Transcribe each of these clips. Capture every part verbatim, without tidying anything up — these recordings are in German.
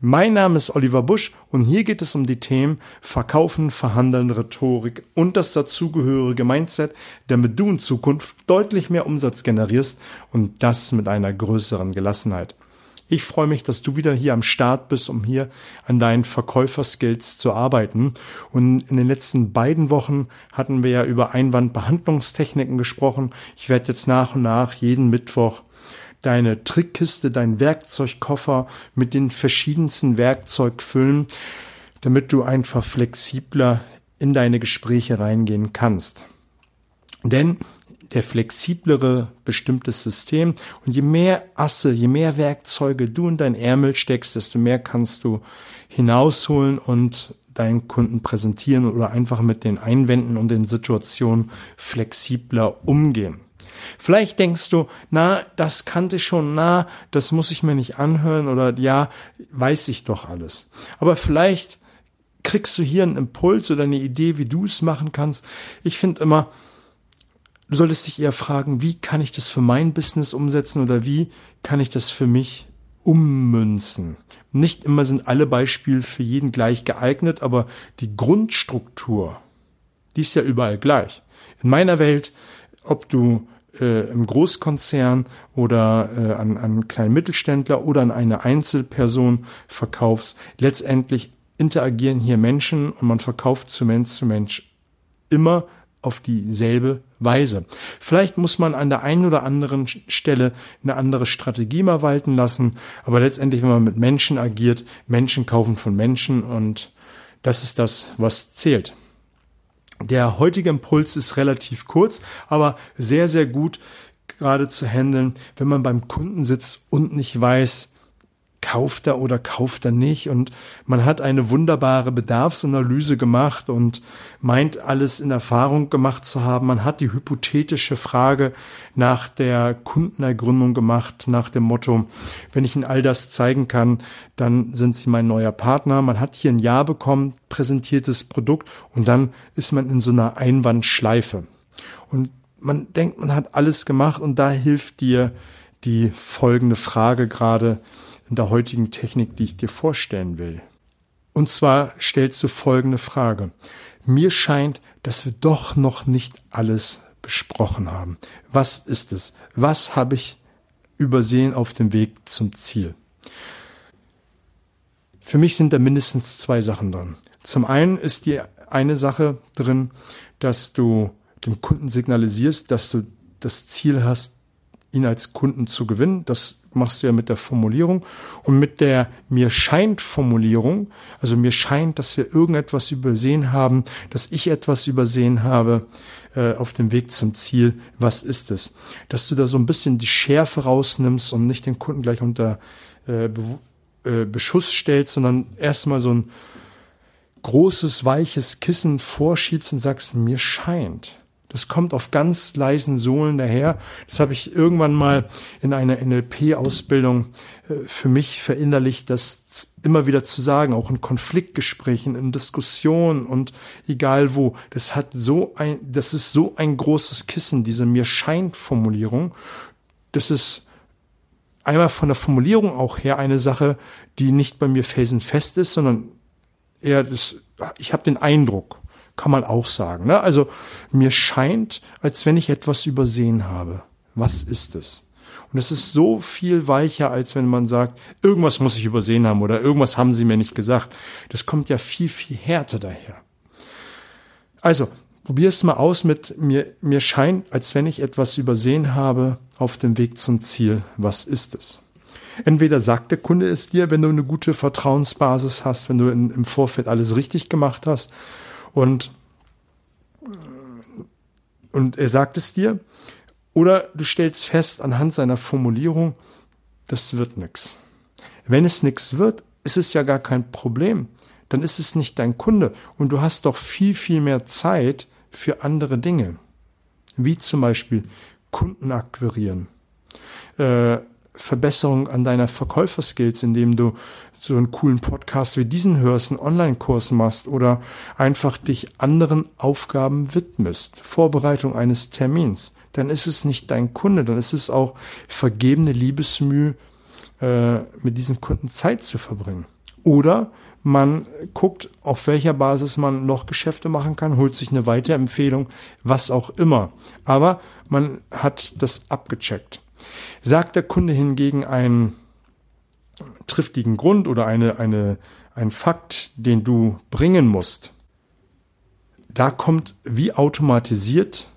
Mein Name ist Oliver Busch und hier geht es um die Themen Verkaufen, Verhandeln, Rhetorik und das dazugehörige Mindset, damit du in Zukunft deutlich mehr Umsatz generierst und das mit einer größeren Gelassenheit. Ich freue mich, dass du wieder hier am Start bist, um hier an deinen Verkäuferskills zu arbeiten. Und in den letzten beiden Wochen hatten wir ja über Einwandbehandlungstechniken gesprochen. Ich werde jetzt nach und nach jeden Mittwoch deine Trickkiste, dein Werkzeugkoffer mit den verschiedensten Werkzeug füllen, damit du einfach flexibler in deine Gespräche reingehen kannst. Denn der flexiblere bestimmtes System und je mehr Asse, je mehr Werkzeuge du in dein Ärmel steckst, desto mehr kannst du hinausholen und deinen Kunden präsentieren oder einfach mit den Einwänden und den Situationen flexibler umgehen. Vielleicht denkst du, na, das kannte ich schon, na, das muss ich mir nicht anhören oder ja, weiß ich doch alles. Aber vielleicht kriegst du hier einen Impuls oder eine Idee, wie du es machen kannst. Ich finde immer, du solltest dich eher fragen, wie kann ich das für mein Business umsetzen oder wie kann ich das für mich ummünzen? Nicht immer sind alle Beispiele für jeden gleich geeignet, aber die Grundstruktur, die ist ja überall gleich. In meiner Welt, ob du Äh, im Großkonzern oder äh, an einen kleinen Mittelständler oder an eine Einzelperson verkaufst. Letztendlich interagieren hier Menschen und man verkauft zu Mensch zu Mensch immer auf dieselbe Weise. Vielleicht muss man an der einen oder anderen Stelle eine andere Strategie mal walten lassen, aber letztendlich, wenn man mit Menschen agiert, Menschen kaufen von Menschen und das ist das, was zählt. Der heutige Impuls ist relativ kurz, aber sehr, sehr gut gerade zu handeln, wenn man beim Kunden sitzt und nicht weiß, kauft er oder kauft er nicht. Und man hat eine wunderbare Bedarfsanalyse gemacht und meint, alles in Erfahrung gemacht zu haben. Man hat die hypothetische Frage nach der Kundenergründung gemacht, nach dem Motto, wenn ich Ihnen all das zeigen kann, dann sind Sie mein neuer Partner. Man hat hier ein Ja bekommen, präsentiertes Produkt und dann ist man in so einer Einwandschleife. Und man denkt, man hat alles gemacht und da hilft dir die folgende Frage gerade in der heutigen Technik, die ich dir vorstellen will. Und zwar stellst du folgende Frage. Mir scheint, dass wir doch noch nicht alles besprochen haben. Was ist es? Was habe ich übersehen auf dem Weg zum Ziel? Für mich sind da mindestens zwei Sachen drin. Zum einen ist die eine Sache drin, dass du dem Kunden signalisierst, dass du das Ziel hast, ihn als Kunden zu gewinnen. Das machst du ja mit der Formulierung. Und mit der mir scheint Formulierung, also mir scheint, dass wir irgendetwas übersehen haben, dass ich etwas übersehen habe äh, auf dem Weg zum Ziel, was ist es? Dass du da so ein bisschen die Schärfe rausnimmst und nicht den Kunden gleich unter äh, Be- äh, Beschuss stellst, sondern erstmal so ein großes, weiches Kissen vorschiebst und sagst, mir scheint. Das kommt auf ganz leisen Sohlen daher. Das habe ich irgendwann mal in einer N L P-Ausbildung für mich verinnerlicht, das immer wieder zu sagen, auch in Konfliktgesprächen, in Diskussionen und egal wo. Das hat so ein, das ist so ein großes Kissen, diese Mir-scheint-Formulierung. Das ist einmal von der Formulierung auch her eine Sache, die nicht bei mir felsenfest ist, sondern eher das, ich habe den Eindruck. Kann man auch sagen, ne? Also mir scheint, als wenn ich etwas übersehen habe. Was ist es? Und es ist so viel weicher, als wenn man sagt, irgendwas muss ich übersehen haben oder irgendwas haben sie mir nicht gesagt. Das kommt ja viel, viel härter daher. Also probier es mal aus mit mir, mir scheint, als wenn ich etwas übersehen habe auf dem Weg zum Ziel. Was ist es? Entweder sagt der Kunde es dir, wenn du eine gute Vertrauensbasis hast, wenn du in, im Vorfeld alles richtig gemacht hast, Und, und er sagt es dir, oder du stellst fest anhand seiner Formulierung, das wird nix. Wenn es nix wird, ist es ja gar kein Problem. Dann ist es nicht dein Kunde und du hast doch viel, viel mehr Zeit für andere Dinge. Wie zum Beispiel Kunden akquirieren, äh, Verbesserung an deiner Verkäuferskills, indem du so einen coolen Podcast wie diesen hörst, einen Online-Kurs machst oder einfach dich anderen Aufgaben widmest, Vorbereitung eines Termins, dann ist es nicht dein Kunde, dann ist es auch vergebene Liebesmüh, äh, mit diesem Kunden Zeit zu verbringen. Oder man guckt, auf welcher Basis man noch Geschäfte machen kann, holt sich eine Weiterempfehlung, was auch immer. Aber man hat das abgecheckt. Sagt der Kunde hingegen einen triftigen Grund oder eine, eine, einen Fakt, den du bringen musst, da kommt wie automatisiert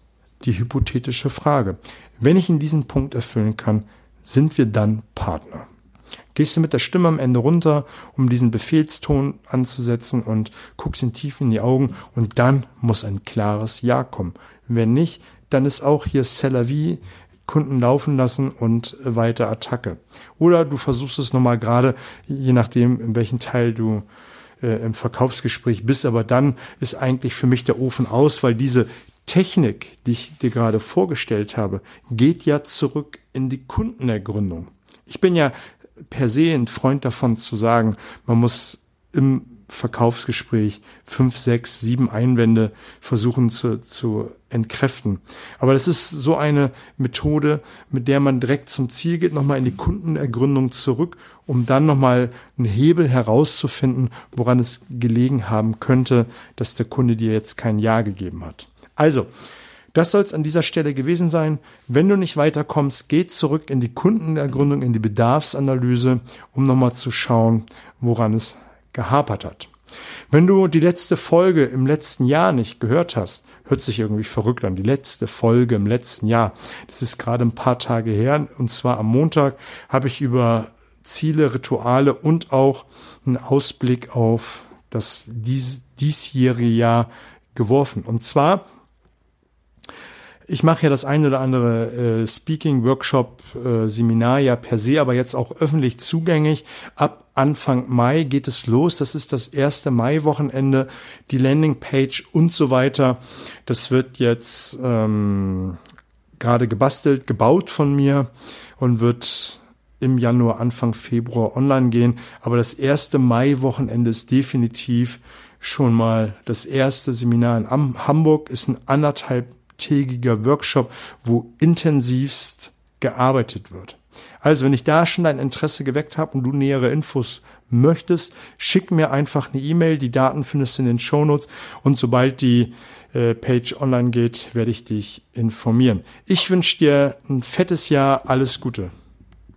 die hypothetische Frage. Wenn ich in diesen Punkt erfüllen kann, sind wir dann Partner? Gehst du mit der Stimme am Ende runter, um diesen Befehlston anzusetzen und guckst ihn tief in die Augen und dann muss ein klares Ja kommen. Wenn nicht, dann ist auch hier c'est la vie, Kunden laufen lassen und weiter Attacke. Oder du versuchst es nochmal gerade, je nachdem, in welchem Teil du äh, im Verkaufsgespräch bist, aber dann ist eigentlich für mich der Ofen aus, weil diese Technik, die ich dir gerade vorgestellt habe, geht ja zurück in die Kundenergründung. Ich bin ja per se ein Freund davon zu sagen, man muss im Verkaufsgespräch fünf, sechs, sieben Einwände versuchen zu, zu entkräften. Aber das ist so eine Methode, mit der man direkt zum Ziel geht, nochmal in die Kundenergründung zurück, um dann nochmal einen Hebel herauszufinden, woran es gelegen haben könnte, dass der Kunde dir jetzt kein Ja gegeben hat. Also, das soll es an dieser Stelle gewesen sein. Wenn du nicht weiterkommst, geh zurück in die Kundenergründung, in die Bedarfsanalyse, um nochmal zu schauen, woran es gehapert hat. Wenn du die letzte Folge im letzten Jahr nicht gehört hast, hört sich irgendwie verrückt an, die letzte Folge im letzten Jahr, das ist gerade ein paar Tage her, und zwar am Montag habe ich über Ziele, Rituale und auch einen Ausblick auf das dies, diesjährige Jahr geworfen. Und zwar... Ich mache ja das ein oder andere äh, Speaking, Workshop, äh, Seminar ja per se, aber jetzt auch öffentlich zugänglich. Ab Anfang Mai geht es los. Das ist das erste Mai-Wochenende, die Landingpage und so weiter. Das wird jetzt ähm, gerade gebastelt, gebaut von mir und wird im Januar, Anfang Februar online gehen. Aber das erste Mai-Wochenende ist definitiv schon mal das erste Seminar in Am- Hamburg. Ist ein anderthalb tägiger Workshop, wo intensivst gearbeitet wird. Also, wenn ich da schon dein Interesse geweckt habe und du nähere Infos möchtest, schick mir einfach eine E-Mail. Die Daten findest du in den Shownotes und sobald die äh, Page online geht, werde ich dich informieren. Ich wünsche dir ein fettes Jahr, alles Gute.